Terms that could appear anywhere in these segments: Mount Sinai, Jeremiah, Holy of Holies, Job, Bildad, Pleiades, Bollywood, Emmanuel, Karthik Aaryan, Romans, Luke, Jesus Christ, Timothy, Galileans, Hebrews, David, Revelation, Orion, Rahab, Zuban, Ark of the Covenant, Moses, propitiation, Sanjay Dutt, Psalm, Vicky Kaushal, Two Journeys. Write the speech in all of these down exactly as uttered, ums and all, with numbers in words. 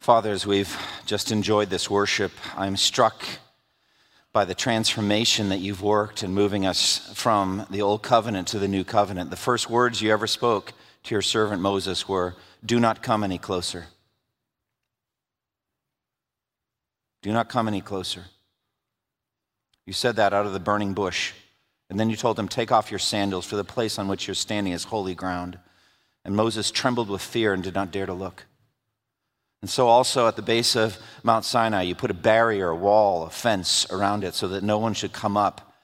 Father, as we've just enjoyed this worship, I'm struck by the transformation that you've worked in moving us from the old covenant to the new covenant. The first words you ever spoke to your servant Moses were, "Do not come any closer. Do not come any closer." You said that out of the burning bush, and then you told them, "Take off your sandals, for the place on which you're standing is holy ground." And Moses trembled with fear and did not dare to look. And so also at the base of Mount Sinai, you put a barrier, a wall, a fence around it so that no one should come up,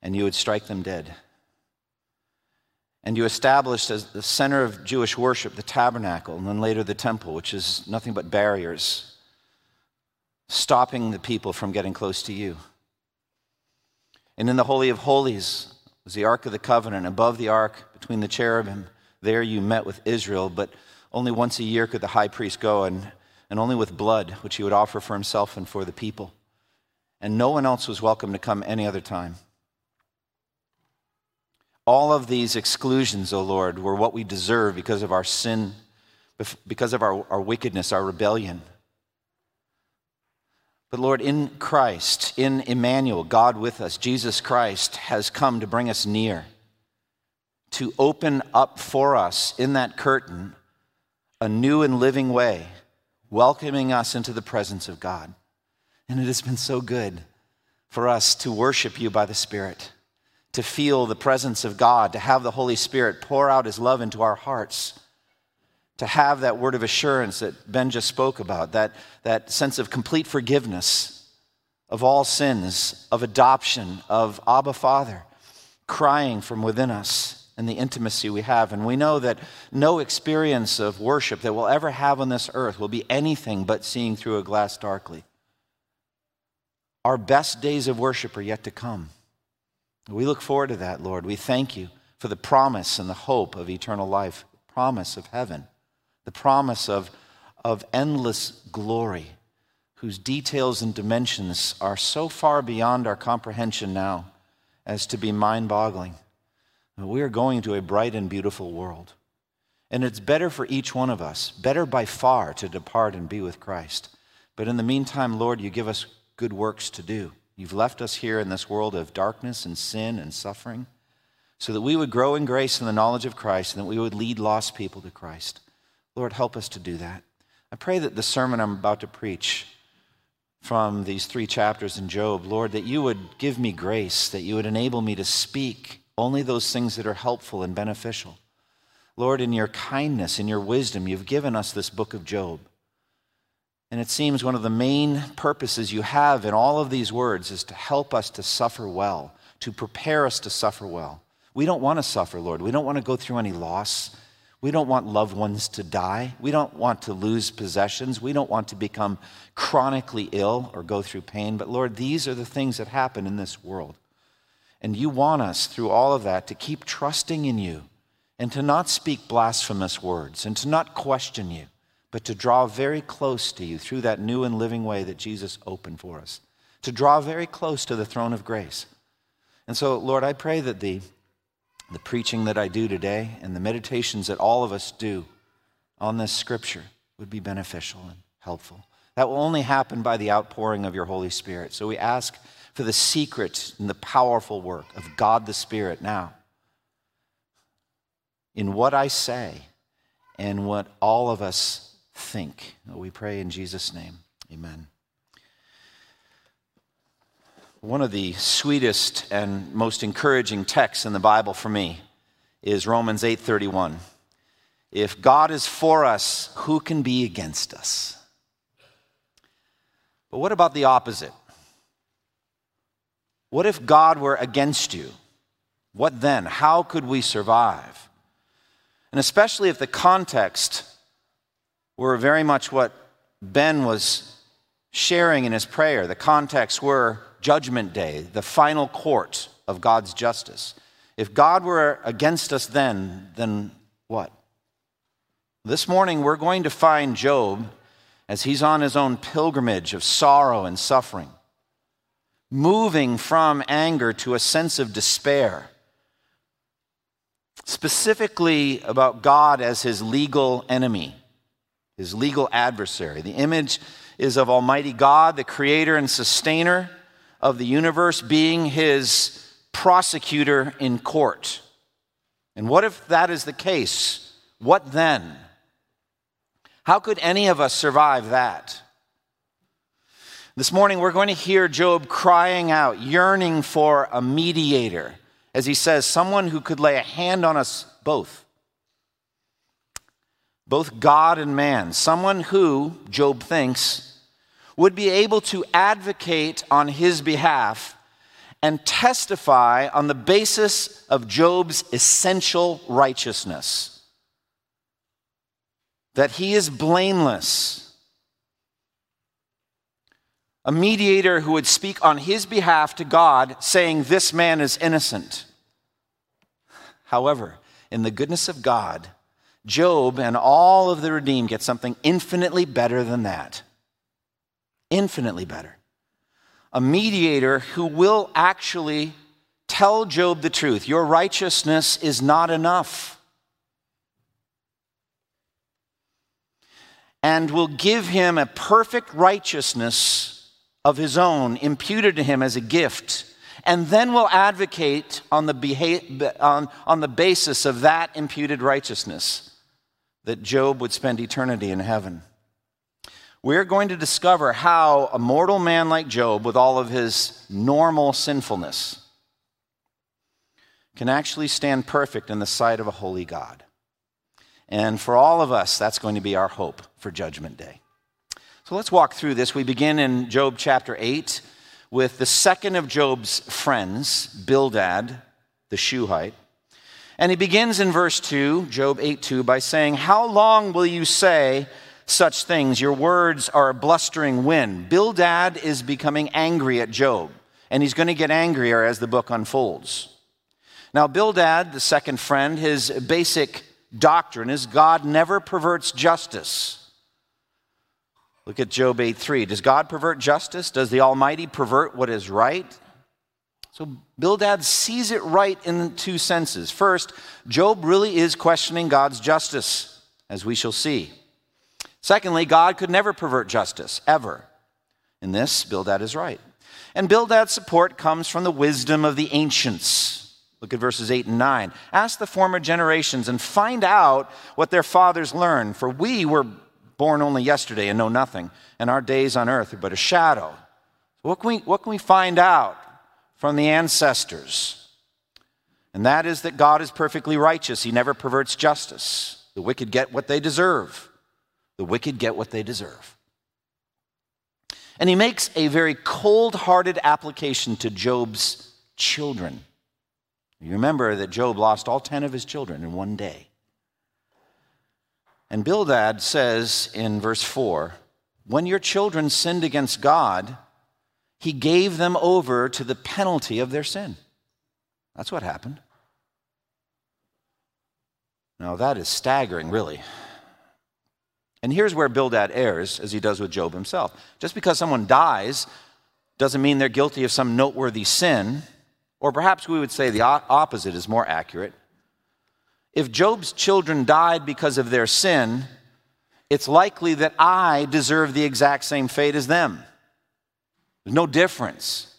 and you would strike them dead. And you established as the center of Jewish worship the tabernacle, and then later the temple, which is nothing but barriers, stopping the people from getting close to you. And in the Holy of Holies was the Ark of the Covenant. Above the Ark, between the cherubim, there you met with Israel, but only once a year could the high priest go, and, and only with blood, which he would offer for himself and for the people. And no one else was welcome to come any other time. All of these exclusions, O Lord, were what we deserve because of our sin, because of our, our wickedness, our rebellion. But Lord, in Christ, in Emmanuel, God with us, Jesus Christ has come to bring us near, to open up for us in that curtain a new and living way, welcoming us into the presence of God. And it has been so good for us to worship you by the Spirit, to feel the presence of God, to have the Holy Spirit pour out his love into our hearts, to have that word of assurance that Ben just spoke about, that, that sense of complete forgiveness of all sins, of adoption, of Abba Father, crying from within us, and the intimacy we have. And we know that no experience of worship that we'll ever have on this earth will be anything but seeing through a glass darkly. Our best days of worship are yet to come. We look forward to that, Lord. We thank you for the promise and the hope of eternal life, the promise of heaven, the promise of, of endless glory, whose details and dimensions are so far beyond our comprehension now as to be mind-boggling. We are going to a bright and beautiful world. And it's better for each one of us, better by far, to depart and be with Christ. But in the meantime, Lord, you give us good works to do. You've left us here in this world of darkness and sin and suffering so that we would grow in grace and the knowledge of Christ, and that we would lead lost people to Christ. Lord, help us to do that. I pray that the sermon I'm about to preach from these three chapters in Job, Lord, that you would give me grace, that you would enable me to speak only those things that are helpful and beneficial. Lord, in your kindness, in your wisdom, you've given us this book of Job. And it seems one of the main purposes you have in all of these words is to help us to suffer well, to prepare us to suffer well. We don't want to suffer, Lord. We don't want to go through any loss. We don't want loved ones to die. We don't want to lose possessions. We don't want to become chronically ill or go through pain. But Lord, these are the things that happen in this world. And you want us, through all of that, to keep trusting in you and to not speak blasphemous words and to not question you, but to draw very close to you through that new and living way that Jesus opened for us, to draw very close to the throne of grace. And so, Lord, I pray that the, the preaching that I do today and the meditations that all of us do on this scripture would be beneficial and helpful. That will only happen by the outpouring of your Holy Spirit. So we ask for the secret and the powerful work of God the Spirit now, in what I say and what all of us think. We pray in Jesus' name, amen. One of the sweetest and most encouraging texts in the Bible for me is Romans eight thirty-one. If God is for us, who can be against us? But what about the opposite? What if God were against you? What then? How could we survive? And especially if the context were very much what Ben was sharing in his prayer. The contexts were Judgment Day, the final court of God's justice. If God were against us then, then what? This morning we're going to find Job as he's on his own pilgrimage of sorrow and suffering, moving from anger to a sense of despair, specifically about God as his legal enemy, his legal adversary. The image is of Almighty God, the creator and sustainer of the universe, being his prosecutor in court. And what if that is the case? What then? How could any of us survive that? This morning, we're going to hear Job crying out, yearning for a mediator, as he says, someone who could lay a hand on us both, both God and man, someone who, Job thinks, would be able to advocate on his behalf and testify on the basis of Job's essential righteousness, that he is blameless, a mediator who would speak on his behalf to God, saying, this man is innocent. However, in the goodness of God, Job and all of the redeemed get something infinitely better than that. Infinitely better. A mediator who will actually tell Job the truth. Your righteousness is not enough. And will give him a perfect righteousness of his own, imputed to him as a gift. And then will advocate on the, beha- on, on the basis of that imputed righteousness that Job would spend eternity in heaven. We're going to discover how a mortal man like Job, with all of his normal sinfulness, can actually stand perfect in the sight of a holy God. And for all of us, that's going to be our hope for Judgment Day. So let's walk through this. We begin in Job chapter eight with the second of Job's friends, Bildad, the Shuhite. And he begins in verse two, Job eight two, by saying, how long will you say such things? Your words are a blustering wind. Bildad is becoming angry at Job, and he's going to get angrier as the book unfolds. Now, Bildad, the second friend, his basic doctrine is God never perverts justice. Look at Job eight three. Does God pervert justice? Does the Almighty pervert what is right? So Bildad sees it right in two senses. First, Job really is questioning God's justice, as we shall see. Secondly, God could never pervert justice, ever. In this, Bildad is right. And Bildad's support comes from the wisdom of the ancients. Look at verses eight and nine. Ask the former generations and find out what their fathers learned, for we were born only yesterday and know nothing, and our days on earth are but a shadow. What can we, what can we find out from the ancestors? And that is that God is perfectly righteous. He never perverts justice. The wicked get what they deserve. The wicked get what they deserve. And he makes a very cold-hearted application to Job's children. You remember that Job lost all ten of his children in one day. And Bildad says in verse four, when your children sinned against God, he gave them over to the penalty of their sin. That's what happened. Now that is staggering, really. And here's where Bildad errs, as he does with Job himself. Just because someone dies doesn't mean they're guilty of some noteworthy sin, or perhaps we would say the opposite is more accurate. If Job's children died because of their sin, it's likely that I deserve the exact same fate as them. There's no difference.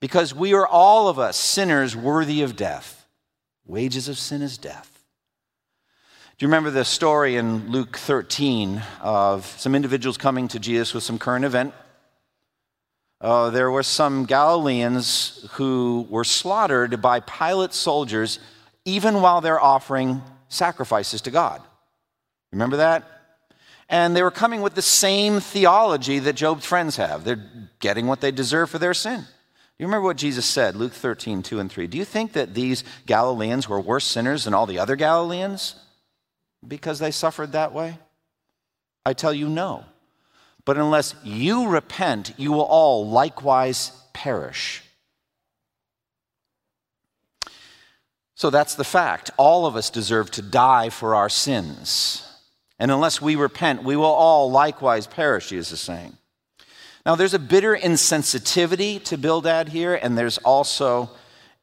Because we are all of us sinners worthy of death. Wages of sin is death. Do you remember the story in Luke thirteen of some individuals coming to Jesus with some current event? Uh, there were some Galileans who were slaughtered by Pilate's soldiers even while they're offering sacrifices to God. Remember that? And they were coming with the same theology that Job's friends have. They're getting what they deserve for their sin. You remember what Jesus said, Luke thirteen, two and three. Do you think that these Galileans were worse sinners than all the other Galileans? Because they suffered that way? I tell you, no. But unless you repent, you will all likewise perish. So that's the fact. All of us deserve to die for our sins. And unless we repent, we will all likewise perish, Jesus is saying. Now, there's a bitter insensitivity to Bildad here, and there's also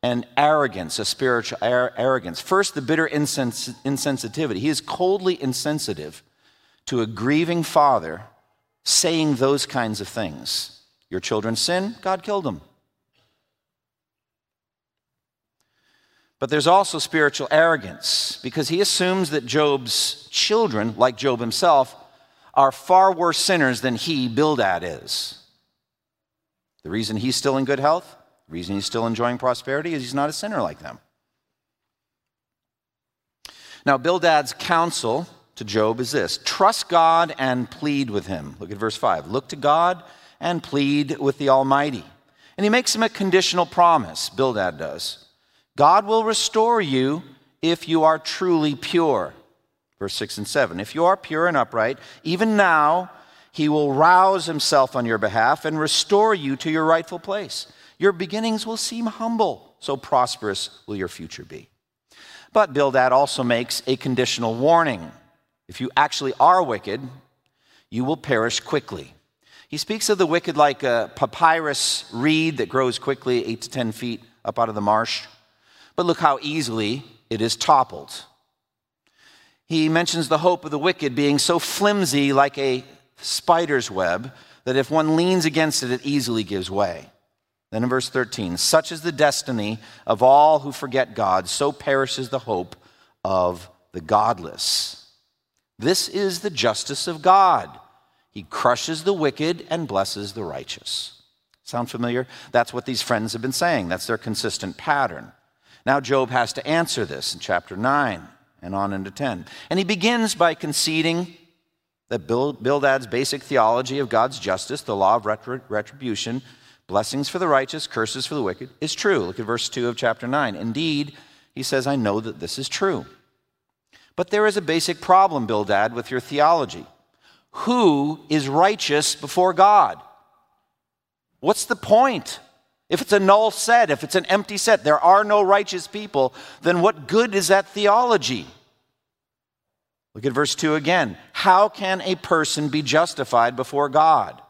an arrogance, a spiritual arrogance. First, the bitter insens- insensitivity. He is coldly insensitive to a grieving father saying those kinds of things. Your children sin, God killed them. But there's also spiritual arrogance, because he assumes that Job's children, like Job himself, are far worse sinners than he, Bildad, is. The reason he's still in good health, the reason he's still enjoying prosperity, is he's not a sinner like them. Now, Bildad's counsel to Job is this: trust God and plead with him. Look at verse five. Look to God and plead with the Almighty. And he makes him a conditional promise, Bildad does. God will restore you if you are truly pure. Verse six and seven. If you are pure and upright, even now he will rouse himself on your behalf and restore you to your rightful place. Your beginnings will seem humble, so prosperous will your future be. But Bildad also makes a conditional warning. If you actually are wicked, you will perish quickly. He speaks of the wicked like a papyrus reed that grows quickly eight to ten feet up out of the marsh. But look how easily it is toppled. He mentions the hope of the wicked being so flimsy like a spider's web that if one leans against it, it easily gives way. Then in verse thirteen, such is the destiny of all who forget God, so perishes the hope of the godless. This is the justice of God. He crushes the wicked and blesses the righteous. Sound familiar? That's what these friends have been saying. That's their consistent pattern. Now Job has to answer this in chapter nine and on into ten. And he begins by conceding that Bildad's basic theology of God's justice, the law of retribution, blessings for the righteous, curses for the wicked, is true. Look at verse two of chapter nine. Indeed, he says, I know that this is true. But there is a basic problem, Bildad, with your theology. Who is righteous before God? What's the point? If it's a null set, if it's an empty set, there are no righteous people, then what good is that theology? Look at verse two again. How can a person be justified before God?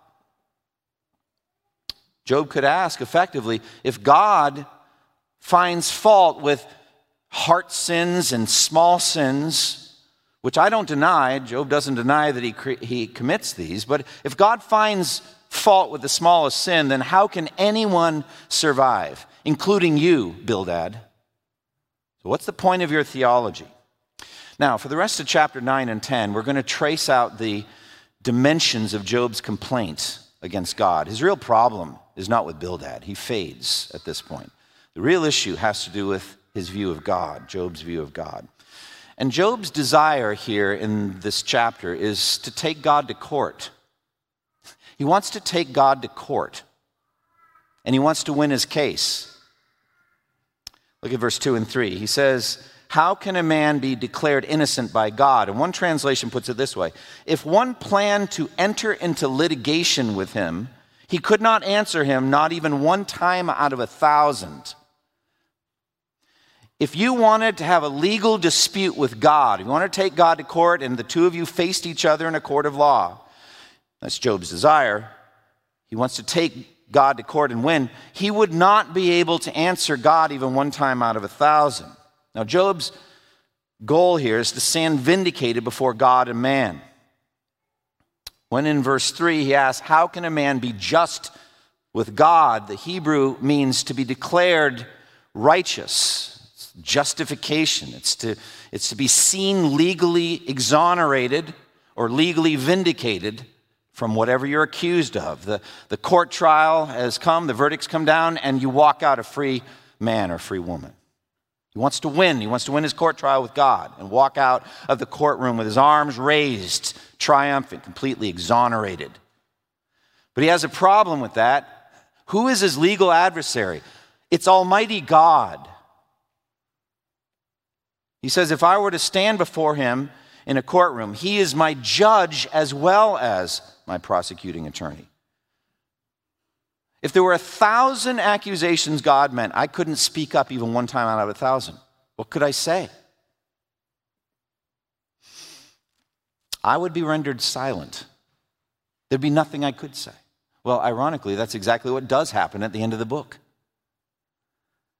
Job could ask effectively, if God finds fault with heart sins and small sins, which I don't deny. Job doesn't deny that he, he commits these. But if God finds fault with the smallest sin, then how can anyone survive, including you, Bildad? So what's the point of your theology? Now, for the rest of chapter nine and ten, we're going to trace out the dimensions of Job's complaint against God. His real problem is not with Bildad. He fades at this point. The real issue has to do with his view of God, Job's view of God. And Job's desire here in this chapter is to take God to court. He wants to take God to court, and he wants to win his case. Look at verse two and three. He says, how can a man be declared innocent by God? And one translation puts it this way. If one planned to enter into litigation with him, he could not answer him, not even one time out of a thousand. If you wanted to have a legal dispute with God, if you want to take God to court and the two of you faced each other in a court of law, that's Job's desire. He wants to take God to court and win. He would not be able to answer God even one time out of a thousand. Now, Job's goal here is to stand vindicated before God and man. When in verse three he asks, how can a man be just with God? The Hebrew means to be declared righteous. Justification. It's to, it's to be seen legally exonerated or legally vindicated from whatever you're accused of. The, the court trial has come, the verdict's come down, and you walk out a free man or free woman. He wants to win. He wants to win his court trial with God and walk out of the courtroom with his arms raised, triumphant, completely exonerated. But he has a problem with that. Who is his legal adversary? It's Almighty God. He says, if I were to stand before him in a courtroom. He is my judge as well as my prosecuting attorney. If there were a thousand accusations God meant, I couldn't speak up even one time out of a thousand. What could I say? I would be rendered silent. There'd be nothing I could say. Well, ironically, that's exactly what does happen at the end of the book.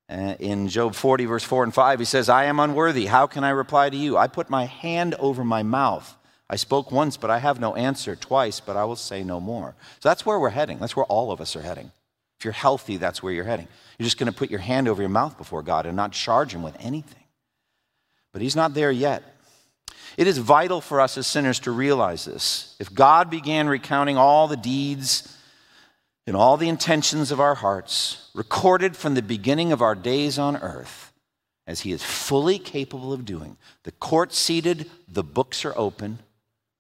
In Job forty, verse four and five, he says, I am unworthy. How can I reply to you? I put my hand over my mouth. I spoke once, but I have no answer. Twice, but I will say no more. So that's where we're heading. That's where all of us are heading. If you're healthy, that's where you're heading. You're just going to put your hand over your mouth before God and not charge him with anything. But he's not there yet. It is vital for us as sinners to realize this. If God began recounting all the deeds and all the intentions of our hearts, recorded from the beginning of our days on earth, as he is fully capable of doing, the court's seated, the books are open,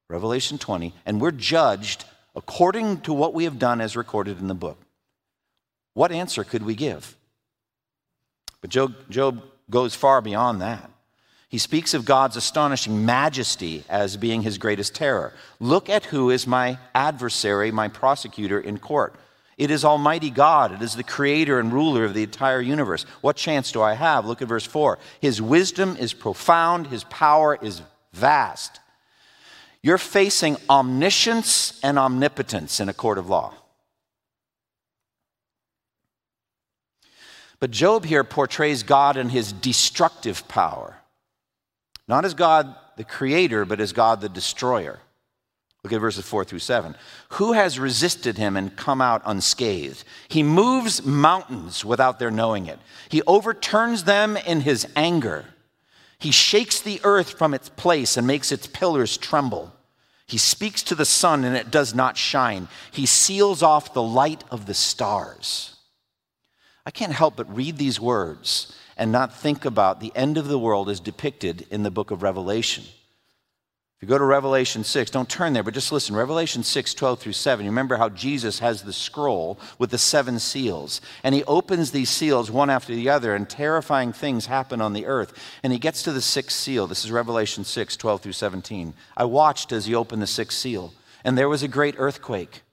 Revelation twenty, and we're judged according to what we have done as recorded in the book. What answer could we give? But Job, Job goes far beyond that. He speaks of God's astonishing majesty as being his greatest terror. Look at who is my adversary, my prosecutor in court. It is Almighty God. It is the creator and ruler of the entire universe. What chance do I have? Look at verse four. His wisdom is profound. His power is vast. You're facing omniscience and omnipotence in a court of law. But Job here portrays God in his destructive power. Not as God the creator, but as God the destroyer. Look at verses four through seven. Who has resisted him and come out unscathed? He moves mountains without their knowing it. He overturns them in his anger. He shakes the earth from its place and makes its pillars tremble. He speaks to the sun and it does not shine. He seals off the light of the stars. I can't help but read these words and not think about the end of the world as depicted in the book of Revelation. If you go to Revelation six, don't turn there, but just listen. Revelation six, twelve through seven. You remember how Jesus has the scroll with the seven seals. And he opens these seals one after the other, and terrifying things happen on the earth. And he gets to the sixth seal. This is Revelation six, twelve through seventeen. I watched as he opened the sixth seal, and there was a great earthquake.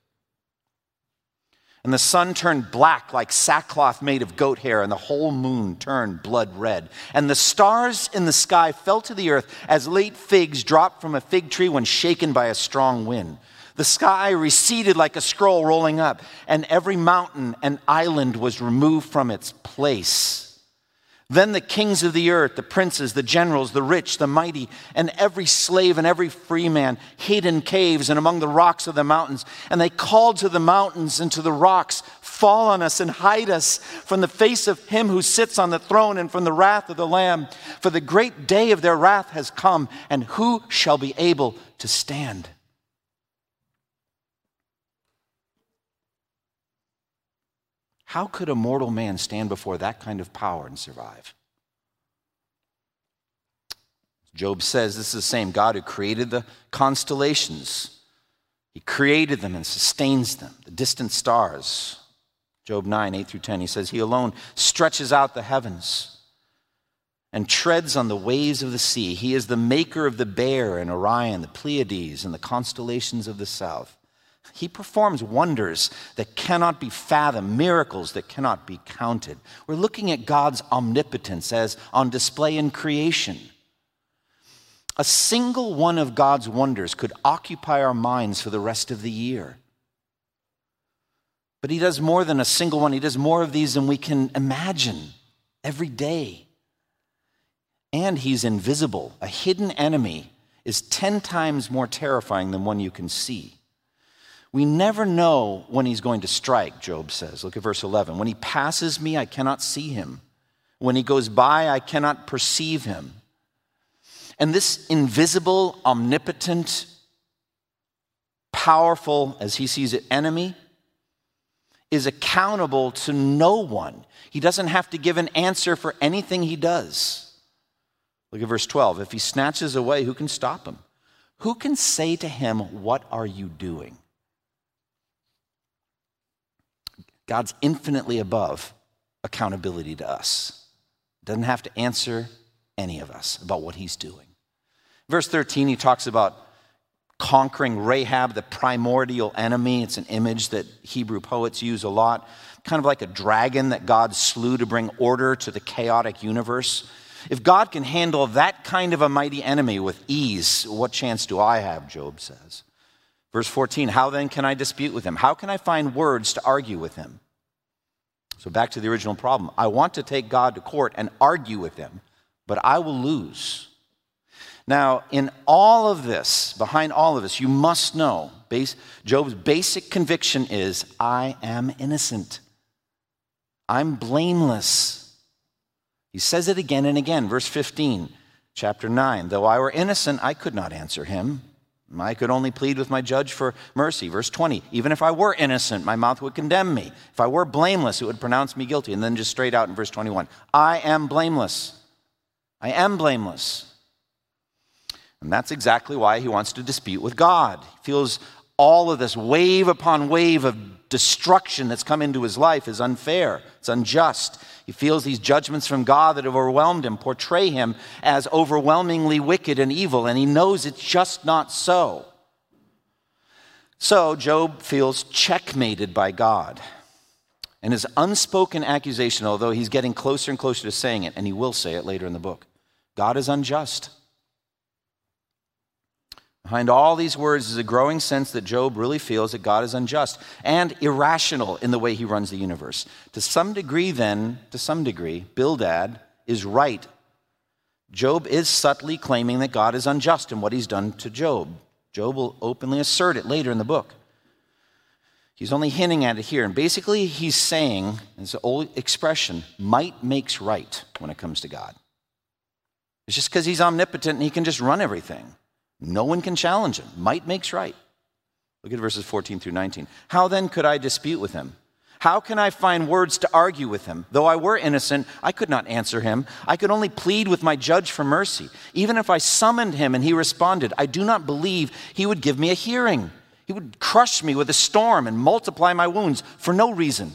And the sun turned black like sackcloth made of goat hair, and the whole moon turned blood red. And the stars in the sky fell to the earth as late figs dropped from a fig tree when shaken by a strong wind. The sky receded like a scroll rolling up, and every mountain and island was removed from its place. Then the kings of the earth, the princes, the generals, the rich, the mighty, and every slave and every free man hid in caves and among the rocks of the mountains. And they called to the mountains and to the rocks, fall on us and hide us from the face of him who sits on the throne and from the wrath of the Lamb. For the great day of their wrath has come, and who shall be able to stand? How could a mortal man stand before that kind of power and survive? Job says this is the same God who created the constellations. He created them and sustains them, the distant stars. Job nine, eight through ten, he says, he alone stretches out the heavens and treads on the waves of the sea. He is the maker of the Bear and Orion, the Pleiades, and the constellations of the south. He performs wonders that cannot be fathomed, miracles that cannot be counted. We're looking at God's omnipotence as on display in creation. A single one of God's wonders could occupy our minds for the rest of the year. But he does more than a single one. He does more of these than we can imagine every day. And he's invisible. A hidden enemy is ten times more terrifying than one you can see. We never know when he's going to strike, Job says. Look at verse eleven. When he passes me, I cannot see him. When he goes by, I cannot perceive him. And this invisible, omnipotent, powerful, as he sees it, enemy is accountable to no one. He doesn't have to give an answer for anything he does. Look at verse twelve. If he snatches away, who can stop him? Who can say to him, what are you doing? God's infinitely above accountability to us. Doesn't have to answer any of us about what he's doing. Verse thirteen, he talks about conquering Rahab, the primordial enemy. It's an image that Hebrew poets use a lot, kind of like a dragon that God slew to bring order to the chaotic universe. If God can handle that kind of a mighty enemy with ease, what chance do I have, Job says. Verse fourteen, how then can I dispute with him? How can I find words to argue with him? So back to the original problem. I want to take God to court and argue with him, but I will lose. Now, in all of this, behind all of this, you must know, base, Job's basic conviction is, I am innocent. I'm blameless. He says it again and again. Verse fifteen, chapter nine, though I were innocent, I could not answer him. I could only plead with my judge for mercy. Verse twenty, even if I were innocent, my mouth would condemn me. If I were blameless, it would pronounce me guilty. And then just straight out in verse twenty-one, I am blameless. I am blameless. And that's exactly why he wants to dispute with God. He feels all of this wave upon wave of destruction that's come into his life is unfair. It's unjust. He feels these judgments from God that have overwhelmed him, portray him as overwhelmingly wicked and evil, and he knows it's just not so. So Job feels checkmated by God. And his unspoken accusation, although he's getting closer and closer to saying it, and he will say it later in the book, God is unjust. Behind all these words is a growing sense that Job really feels that God is unjust and irrational in the way he runs the universe. To some degree then, to some degree, Bildad is right. Job is subtly claiming that God is unjust in what he's done to Job. Job will openly assert it later in the book. He's only hinting at it here. And basically he's saying, it's an old expression, might makes right when it comes to God. It's just because he's omnipotent and he can just run everything. No one can challenge him. Might makes right. Look at verses fourteen through nineteen. How then could I dispute with him? How can I find words to argue with him? Though I were innocent, I could not answer him. I could only plead with my judge for mercy. Even if I summoned him and he responded, I do not believe he would give me a hearing. He would crush me with a storm and multiply my wounds for no reason.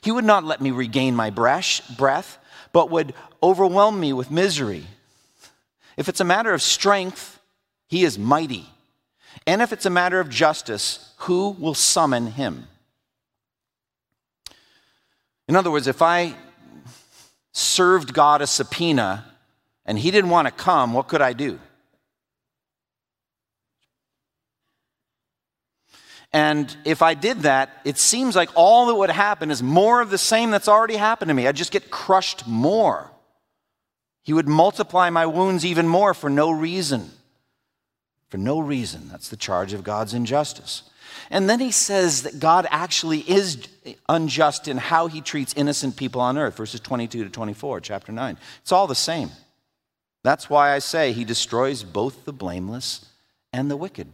He would not let me regain my breath, but would overwhelm me with misery. If it's a matter of strength, he is mighty. And if it's a matter of justice, who will summon him? In other words, if I served God a subpoena and he didn't want to come, what could I do? And if I did that, it seems like all that would happen is more of the same that's already happened to me. I'd just get crushed more. He would multiply my wounds even more for no reason. For no reason. That's the charge of God's injustice. And then he says that God actually is unjust in how he treats innocent people on earth. Verses twenty-two to twenty-four, chapter nine. It's all the same. That's why I say he destroys both the blameless and the wicked.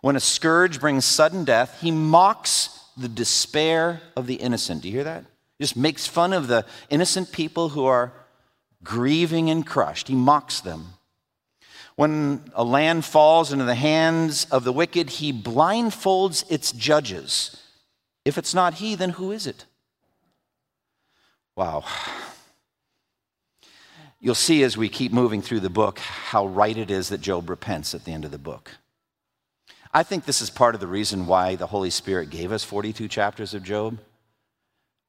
When a scourge brings sudden death, he mocks the despair of the innocent. Do you hear that? He just makes fun of the innocent people who are grieving and crushed. He mocks them. When a land falls into the hands of the wicked, he blindfolds its judges. If it's not he, then who is it? Wow. You'll see as we keep moving through the book how right it is that Job repents at the end of the book. I think this is part of the reason why the Holy Spirit gave us forty-two chapters of Job.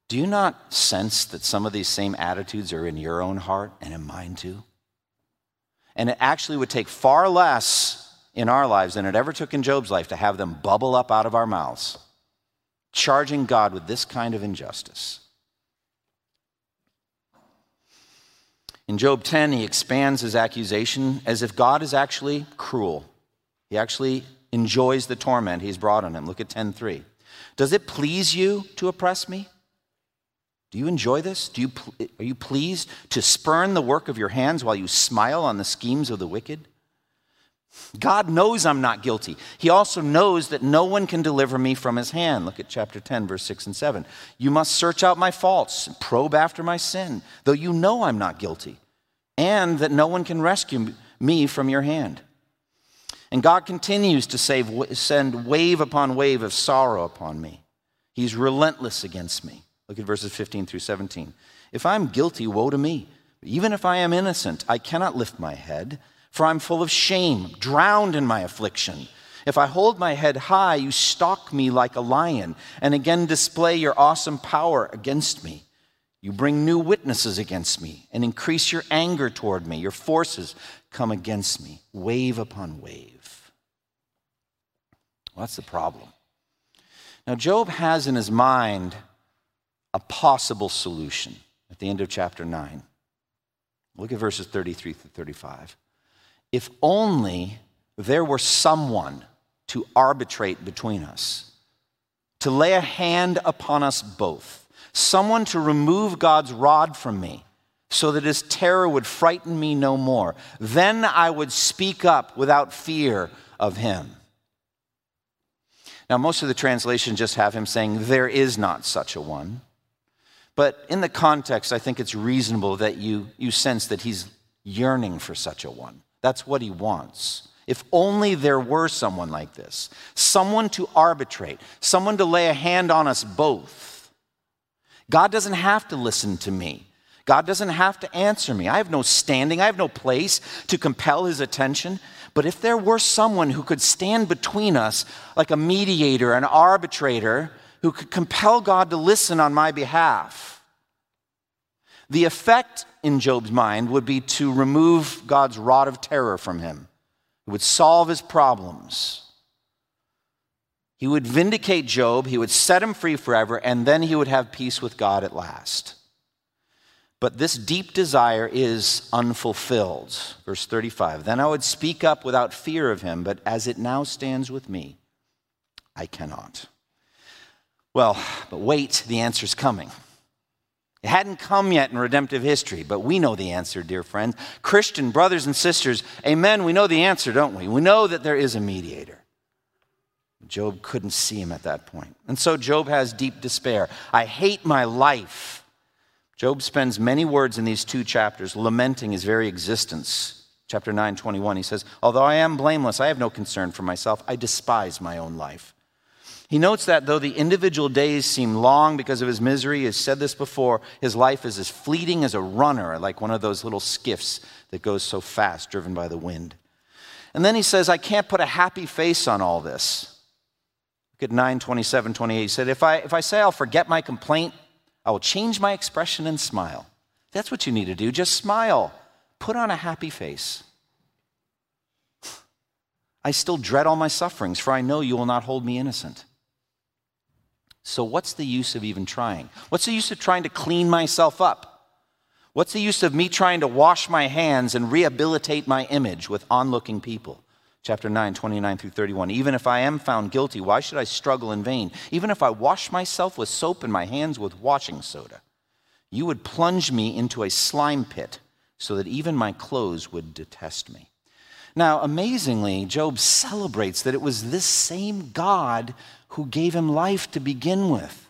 Do you not sense that some of these same attitudes are in your own heart and in mine too? And it actually would take far less in our lives than it ever took in Job's life to have them bubble up out of our mouths, charging God with this kind of injustice. In Job ten, he expands his accusation as if God is actually cruel. He actually enjoys the torment he's brought on him. Look at ten three. Does it please you to oppress me? Do you enjoy this? Do you, are you pleased to spurn the work of your hands while you smile on the schemes of the wicked? God knows I'm not guilty. He also knows that no one can deliver me from his hand. Look at chapter ten, verse six and seven. You must search out my faults and probe after my sin, though you know I'm not guilty, and that no one can rescue me from your hand. And God continues to save, send wave upon wave of sorrow upon me. He's relentless against me. Look at verses fifteen through seventeen. If I'm guilty, woe to me. Even if I am innocent, I cannot lift my head, for I'm full of shame, drowned in my affliction. If I hold my head high, you stalk me like a lion, and again display your awesome power against me. You bring new witnesses against me, and increase your anger toward me. Your forces come against me, wave upon wave. Well, that's the problem. Now, Job has in his mind a possible solution at the end of chapter nine. Look at verses thirty-three through thirty-five. If only there were someone to arbitrate between us, to lay a hand upon us both, someone to remove God's rod from me so that his terror would frighten me no more. Then I would speak up without fear of him. Now, most of the translations just have him saying, there is not such a one. But in the context, I think it's reasonable that you, you sense that he's yearning for such a one. That's what he wants. If only there were someone like this, someone to arbitrate, someone to lay a hand on us both. God doesn't have to listen to me. God doesn't have to answer me. I have no standing. I have no place to compel his attention. But if there were someone who could stand between us, like a mediator, an arbitrator, who could compel God to listen on my behalf, the effect in Job's mind would be to remove God's rod of terror from him. It would solve his problems. He would vindicate Job. He would set him free forever, and then he would have peace with God at last. But this deep desire is unfulfilled. Verse thirty-five, then I would speak up without fear of him, but as it now stands with me, I cannot. Well, but wait, the answer's coming. It hadn't come yet in redemptive history, but we know the answer, dear friends. Christian brothers and sisters, amen, we know the answer, don't we? We know that there is a mediator. Job couldn't see him at that point. And so Job has deep despair. I hate my life. Job spends many words in these two chapters lamenting his very existence. Chapter nine, twenty-one, he says, although I am blameless, I have no concern for myself. I despise my own life. He notes that though the individual days seem long because of his misery, he's said this before, his life is as fleeting as a runner, like one of those little skiffs that goes so fast, driven by the wind. And then he says, I can't put a happy face on all this. Look at nine, twenty-seven, twenty-eight, he said, if I, if I say I'll forget my complaint, I will change my expression and smile. That's what you need to do. Just smile. Put on a happy face. I still dread all my sufferings, for I know you will not hold me innocent. So what's the use of even trying? What's the use of trying to clean myself up? What's the use of me trying to wash my hands and rehabilitate my image with onlooking people? Chapter nine, twenty-nine through thirty-one, even if I am found guilty, why should I struggle in vain? Even if I wash myself with soap and my hands with washing soda, you would plunge me into a slime pit so that even my clothes would detest me. Now, amazingly, Job celebrates that it was this same God who gave him life to begin with.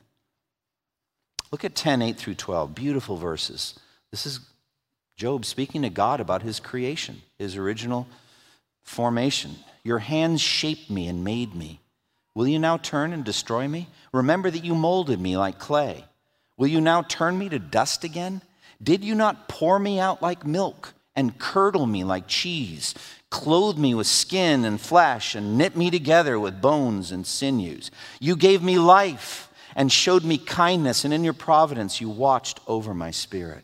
Look at ten, eight through twelve, beautiful verses. This is Job speaking to God about his creation, his original formation. Your hands shaped me and made me. Will you now turn and destroy me? Remember that you molded me like clay. Will you now turn me to dust again? Did you not pour me out like milk and curdle me like cheese, clothe me with skin and flesh and knit me together with bones and sinews? You gave me life and showed me kindness, and in your providence you watched over my spirit.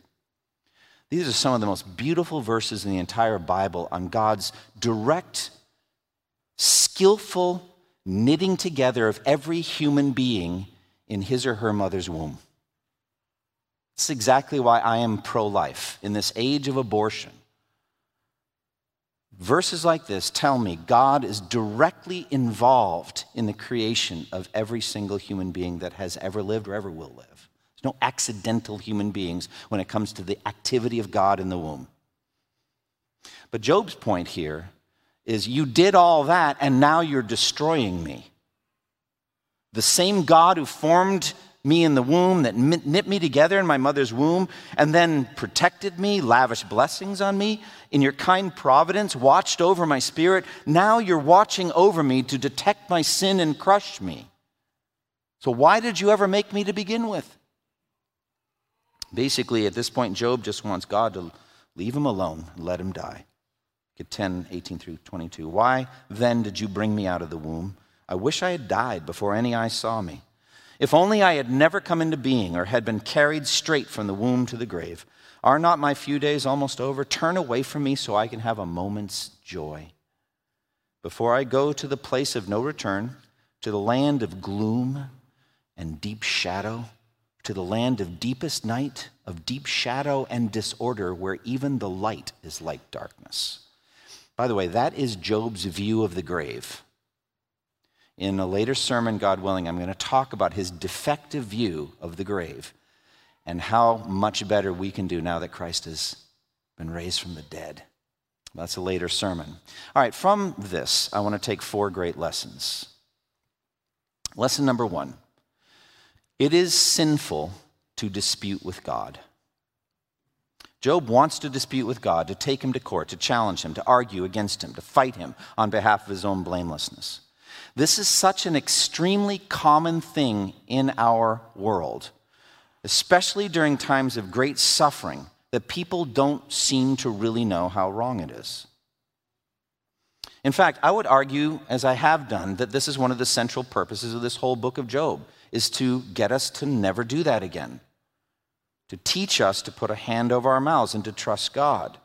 These are some of the most beautiful verses in the entire Bible on God's direct, skillful knitting together of every human being in his or her mother's womb. It's exactly why I am pro-life in this age of abortion. Verses like this tell me God is directly involved in the creation of every single human being that has ever lived or ever will live. No accidental human beings when it comes to the activity of God in the womb. But Job's point here is you did all that and now you're destroying me. The same God who formed me in the womb, that knit me together in my mother's womb and then protected me, lavished blessings on me, in your kind providence watched over my spirit, now you're watching over me to detect my sin and crush me. So why did you ever make me to begin with? Basically, at this point, Job just wants God to leave him alone and let him die. Look at ten, eighteen through twenty-two. Why then did you bring me out of the womb? I wish I had died before any eye saw me. If only I had never come into being or had been carried straight from the womb to the grave. Are not my few days almost over? Turn away from me so I can have a moment's joy. Before I go to the place of no return, to the land of gloom and deep shadow, to the land of deepest night, of deep shadow and disorder, where even the light is like darkness. By the way, that is Job's view of the grave. In a later sermon, God willing, I'm going to talk about his defective view of the grave and how much better we can do now that Christ has been raised from the dead. That's a later sermon. All right, from this, I want to take four great lessons. Lesson number one, it is sinful to dispute with God. Job wants to dispute with God, to take him to court, to challenge him, to argue against him, to fight him on behalf of his own blamelessness. This is such an extremely common thing in our world, especially during times of great suffering, that people don't seem to really know how wrong it is. In fact, I would argue, as I have done, that this is one of the central purposes of this whole book of Job, is to get us to never do that again, to teach us to put a hand over our mouths and to trust God.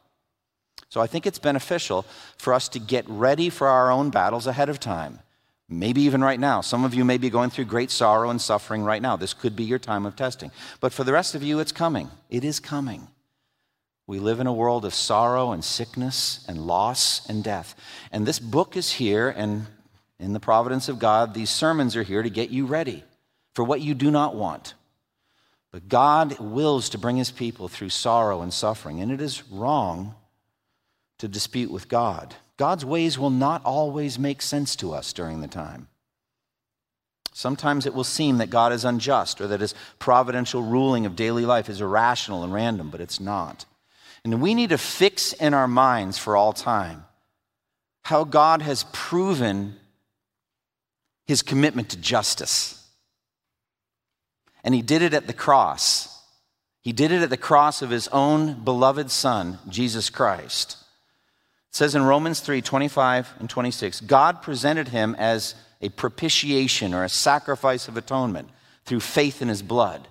So I think it's beneficial for us to get ready for our own battles ahead of time. Maybe even right now. Some of you may be going through great sorrow and suffering right now. This could be your time of testing. But for the rest of you, it's coming. It is coming. We live in a world of sorrow and sickness and loss and death. And this book is here, and in the providence of God, these sermons are here to get you ready for what you do not want. But God wills to bring his people through sorrow and suffering, and it is wrong to dispute with God. God's ways will not always make sense to us during the time. Sometimes it will seem that God is unjust or that his providential ruling of daily life is irrational and random, but it's not. And we need to fix in our minds for all time how God has proven his commitment to justice. And he did it at the cross. He did it at the cross of his own beloved Son, Jesus Christ. It says in Romans three, twenty-five and twenty-six, God presented him as a propitiation or a sacrifice of atonement through faith in his blood.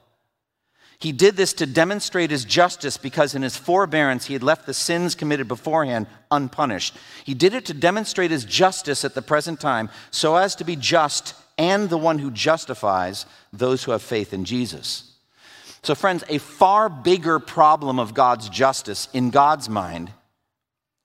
He did this to demonstrate his justice because in his forbearance he had left the sins committed beforehand unpunished. He did it to demonstrate his justice at the present time so as to be just and the one who justifies those who have faith in Jesus. So friends, a far bigger problem of God's justice in God's mind,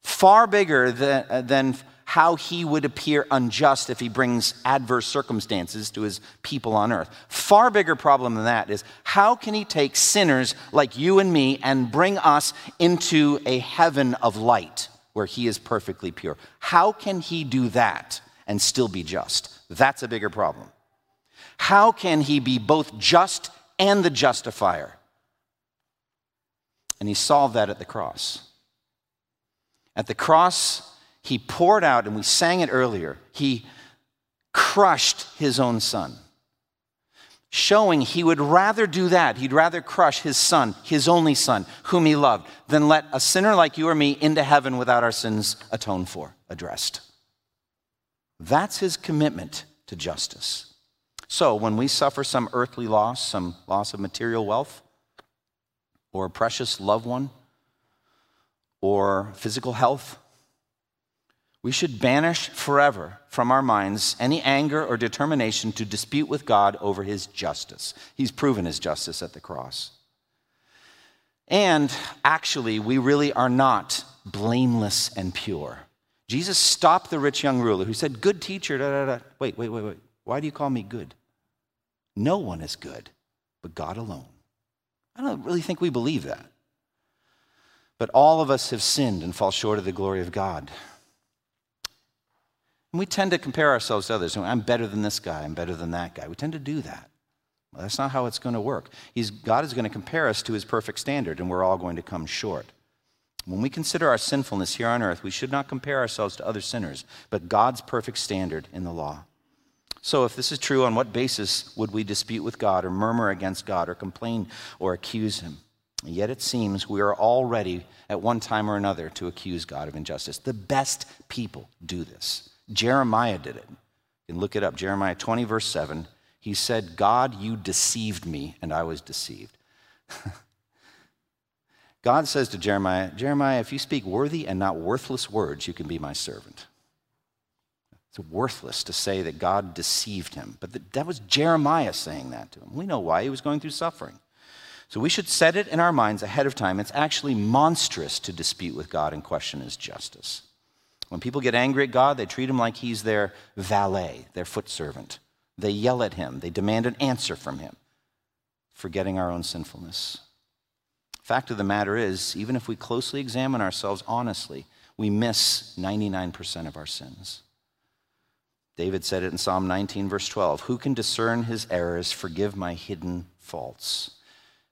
far bigger than, than how he would appear unjust if he brings adverse circumstances to his people on earth. Far bigger problem than that is how can he take sinners like you and me and bring us into a heaven of light where he is perfectly pure? How can he do that and still be just? That's a bigger problem. How can he be both just and the justifier? And he solved that at the cross. At the cross, he poured out, and we sang it earlier, he crushed his own son, showing he would rather do that. He'd rather crush his son, his only son, whom he loved, than let a sinner like you or me into heaven without our sins atoned for, addressed. That's his commitment to justice. So when we suffer some earthly loss, some loss of material wealth, or a precious loved one, or physical health, we should banish forever from our minds any anger or determination to dispute with God over his justice. He's proven his justice at the cross. And actually, we really are not blameless and pure. Jesus stopped the rich young ruler who said, good teacher, da, da, da. Wait, wait, wait, wait. Why do you call me good? No one is good but God alone. I don't really think we believe that. But all of us have sinned and fall short of the glory of God. And we tend to compare ourselves to others. I'm better than this guy. I'm better than that guy. We tend to do that. Well, that's not how it's going to work. He's, God is going to compare us to his perfect standard, and we're all going to come short. When we consider our sinfulness here on earth, we should not compare ourselves to other sinners, but God's perfect standard in the law. So if this is true, on what basis would we dispute with God or murmur against God or complain or accuse him? And yet it seems we are all ready at one time or another to accuse God of injustice. The best people do this. Jeremiah did it. You can look it up. Jeremiah twenty, verse seven. He said, God, you deceived me, and I was deceived. God says to Jeremiah, Jeremiah, if you speak worthy and not worthless words, you can be my servant. It's worthless to say that God deceived him. But that was Jeremiah saying that to him. We know why. He was going through suffering. So we should set it in our minds ahead of time. It's actually monstrous to dispute with God and question his justice. When people get angry at God, they treat him like he's their valet, their foot servant. They yell at him. They demand an answer from him, forgetting our own sinfulness. Fact of the matter is, even if we closely examine ourselves honestly, we miss ninety-nine percent of our sins. David said it in Psalm nineteen, verse twelve, who can discern his errors? Forgive my hidden faults.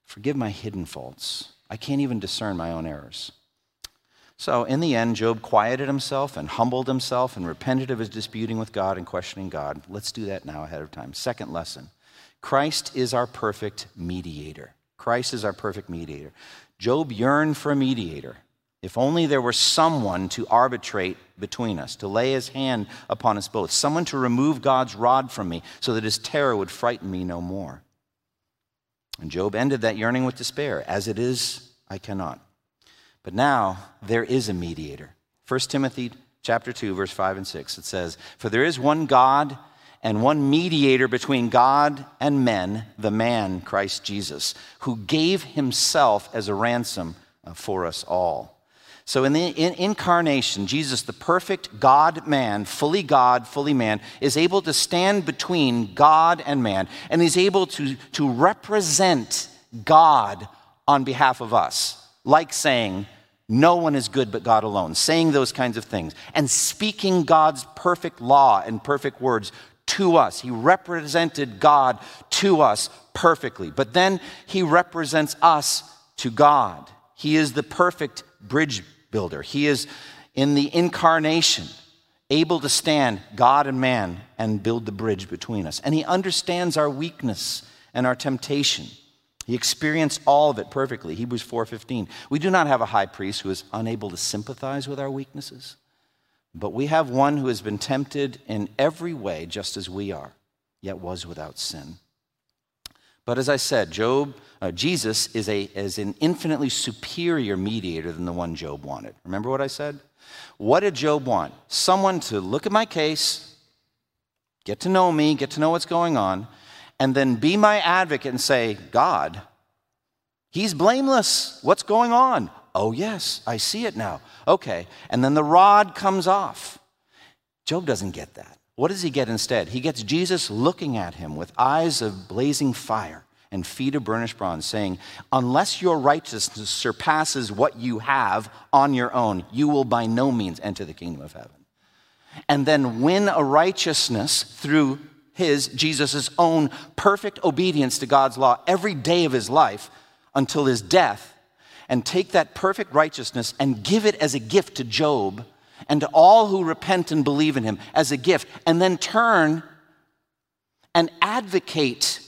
Forgive my hidden faults. I can't even discern my own errors. So in the end, Job quieted himself and humbled himself and repented of his disputing with God and questioning God. Let's do that now ahead of time. Second lesson, Christ is our perfect mediator. Christ is our perfect mediator. Job yearned for a mediator. If only there were someone to arbitrate between us, to lay his hand upon us both, someone to remove God's rod from me so that his terror would frighten me no more. And Job ended that yearning with despair. As it is, I cannot. But now there is a mediator. First Timothy chapter two, verse five and six, it says, for there is one God and one mediator between God and men, the man, Christ Jesus, who gave himself as a ransom for us all. So in the in incarnation, Jesus, the perfect God-man, fully God, fully man, is able to stand between God and man, and he's able to, to represent God on behalf of us, like saying, no one is good but God alone, saying those kinds of things, and speaking God's perfect law and perfect words to us. He represented God to us perfectly, but then he represents us to God. He is the perfect bridge builder. He is in the incarnation, able to stand God and man and build the bridge between us. And he understands our weakness and our temptation. He experienced all of it perfectly. Hebrews four fifteen. We do not have a high priest who is unable to sympathize with our weaknesses, but we have one who has been tempted in every way just as we are, yet was without sin. But as I said, Job, uh, Jesus is, a, is an infinitely superior mediator than the one Job wanted. Remember what I said? What did Job want? Someone to look at my case, get to know me, get to know what's going on, and then be my advocate and say, God, he's blameless. What's going on? Oh, yes, I see it now. Okay, and then the rod comes off. Job doesn't get that. What does he get instead? He gets Jesus looking at him with eyes of blazing fire and feet of burnished bronze, saying, unless your righteousness surpasses what you have on your own, you will by no means enter the kingdom of heaven. And then win a righteousness through his, Jesus' own perfect obedience to God's law every day of his life until his death, and take that perfect righteousness and give it as a gift to Job and to all who repent and believe in him as a gift, and then turn and advocate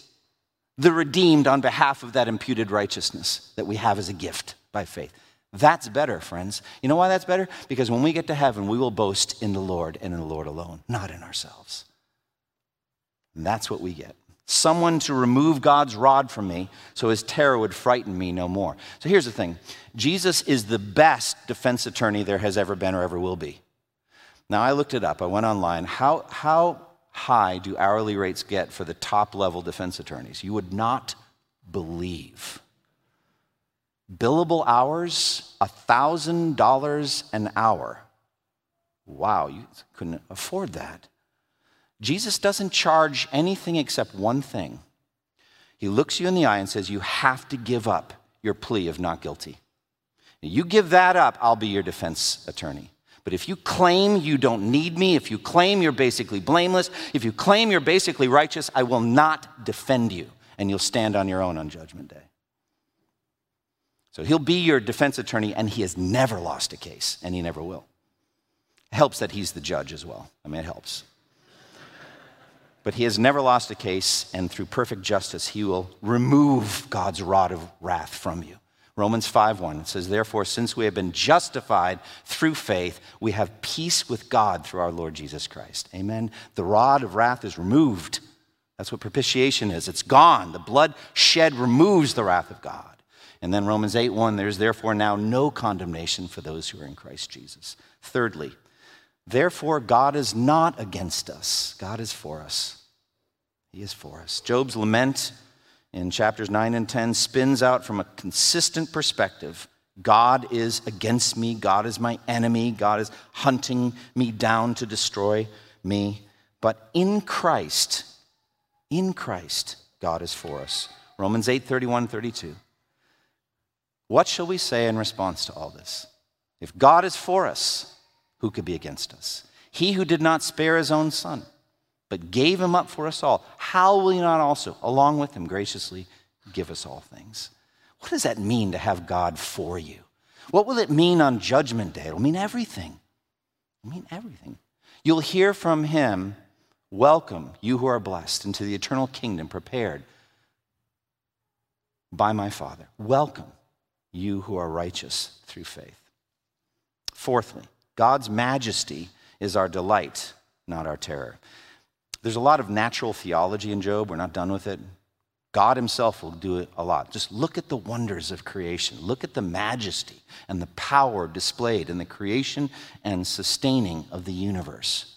the redeemed on behalf of that imputed righteousness that we have as a gift by faith. That's better, friends. You know why that's better? Because when we get to heaven, we will boast in the Lord and in the Lord alone, not in ourselves. And that's what we get. Someone to remove God's rod from me so his terror would frighten me no more. So here's the thing. Jesus is the best defense attorney there has ever been or ever will be. Now, I looked it up. I went online. How, how high do hourly rates get for the top-level defense attorneys? You would not believe. Billable hours, one thousand dollars an hour. Wow, you couldn't afford that. Jesus doesn't charge anything except one thing. He looks you in the eye and says, you have to give up your plea of not guilty. You give that up, I'll be your defense attorney. But if you claim you don't need me, if you claim you're basically blameless, if you claim you're basically righteous, I will not defend you, and you'll stand on your own on Judgment Day. So he'll be your defense attorney, and he has never lost a case, and he never will. It helps that he's the judge as well. I mean, it helps. But he has never lost a case, and through perfect justice, he will remove God's rod of wrath from you, Romans five one, it says, therefore, since we have been justified through faith, we have peace with God through our Lord Jesus Christ. Amen. The rod of wrath is removed. That's what propitiation is. It's gone. The blood shed removes the wrath of God. And then Romans eight one, there's therefore now no condemnation for those who are in Christ Jesus. Thirdly, therefore, God is not against us. God is for us. He is for us. Job's lament in chapters nine and ten spins out from a consistent perspective. God is against me. God is my enemy. God is hunting me down to destroy me. But in Christ, in Christ, God is for us. Romans eight thirty-one thirty-two. What shall we say in response to all this? If God is for us, who could be against us? He who did not spare his own son, but gave him up for us all, how will he not also, along with him, graciously give us all things? What does that mean to have God for you? What will it mean on Judgment Day? It'll mean everything. It'll mean everything. You'll hear from him, welcome, you who are blessed, into the eternal kingdom prepared by my Father. Welcome, you who are righteous through faith. Fourthly, God's majesty is our delight, not our terror. There's a lot of natural theology in Job. We're not done with it. God himself will do a lot. Just look at the wonders of creation. Look at the majesty and the power displayed in the creation and sustaining of the universe.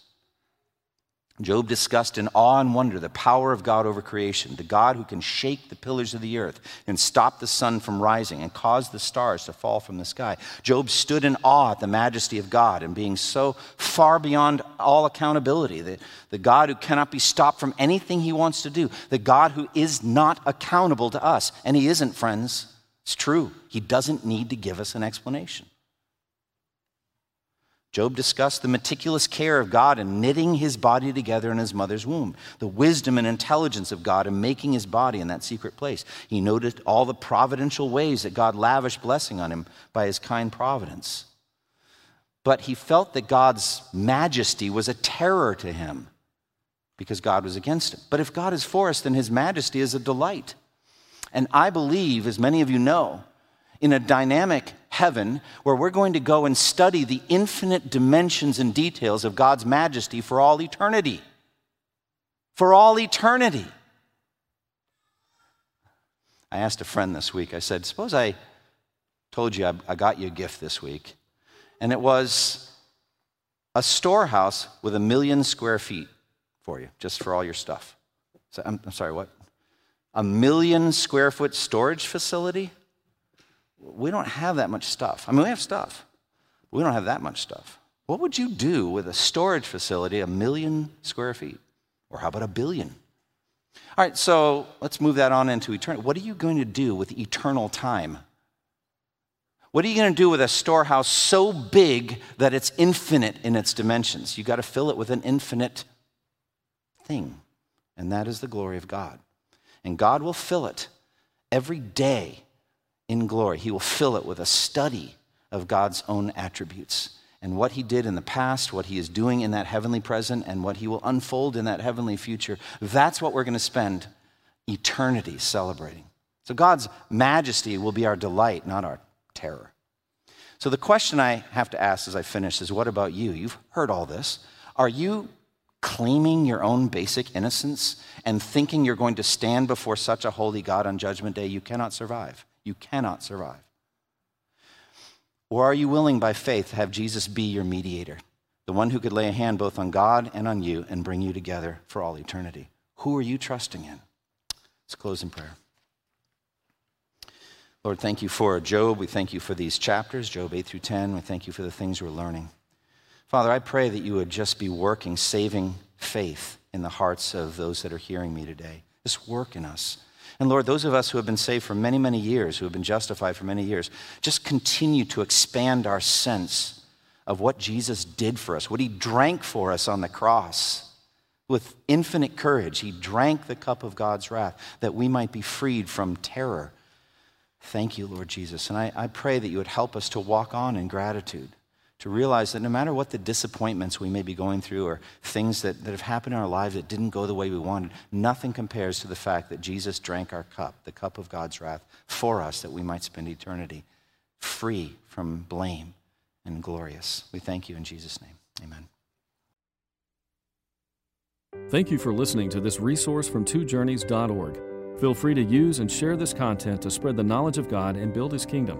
Job discussed in awe and wonder the power of God over creation, the God who can shake the pillars of the earth and stop the sun from rising and cause the stars to fall from the sky. Job stood in awe at the majesty of God and being so far beyond all accountability, that the God who cannot be stopped from anything he wants to do, the God who is not accountable to us. And he isn't, friends. It's true. He doesn't need to give us an explanation. Job discussed the meticulous care of God in knitting his body together in his mother's womb, the wisdom and intelligence of God in making his body in that secret place. He noted all the providential ways that God lavished blessing on him by his kind providence. But he felt that God's majesty was a terror to him because God was against him. But if God is for us, then his majesty is a delight. And I believe, as many of you know, in a dynamic heaven where we're going to go and study the infinite dimensions and details of God's majesty for all eternity. For all eternity. I asked a friend this week, I said, suppose I told you I, I got you a gift this week, and it was a storehouse with a million square feet for you, just for all your stuff. So, I'm, I'm sorry, what? A million square foot storage facility? We don't have that much stuff. I mean, we have stuff, but we don't have that much stuff. What would you do with a storage facility, a million square feet? Or how about a billion? All right, so let's move that on into eternity. What are you going to do with eternal time? What are you going to do with a storehouse so big that it's infinite in its dimensions? You've got to fill it with an infinite thing, and that is the glory of God. And God will fill it every day. In glory, he will fill it with a study of God's own attributes and what he did in the past, what he is doing in that heavenly present, and what he will unfold in that heavenly future. That's what we're going to spend eternity celebrating. So God's majesty will be our delight, not our terror. So the question I have to ask as I finish is, what about you? You've heard all this. Are you claiming your own basic innocence and thinking you're going to stand before such a holy God on Judgment Day? You cannot survive. You cannot survive. Or are you willing by faith to have Jesus be your mediator, the one who could lay a hand both on God and on you and bring you together for all eternity? Who are you trusting in? Let's close in prayer. Lord, thank you for Job. We thank you for these chapters, Job eight through ten. We thank you for the things we're learning. Father, I pray that you would just be working, saving faith in the hearts of those that are hearing me today. Just work in us. And Lord, those of us who have been saved for many, many years, who have been justified for many years, just continue to expand our sense of what Jesus did for us, what he drank for us on the cross. With infinite courage, he drank the cup of God's wrath that we might be freed from terror. Thank you, Lord Jesus. And I, I pray that you would help us to walk on in gratitude, to realize that no matter what the disappointments we may be going through or things that, that have happened in our lives that didn't go the way we wanted, nothing compares to the fact that Jesus drank our cup, the cup of God's wrath, for us that we might spend eternity free from blame and glorious. We thank you in Jesus' name. Amen. Thank you for listening to this resource from two journeys dot org. Feel free to use and share this content to spread the knowledge of God and build His kingdom.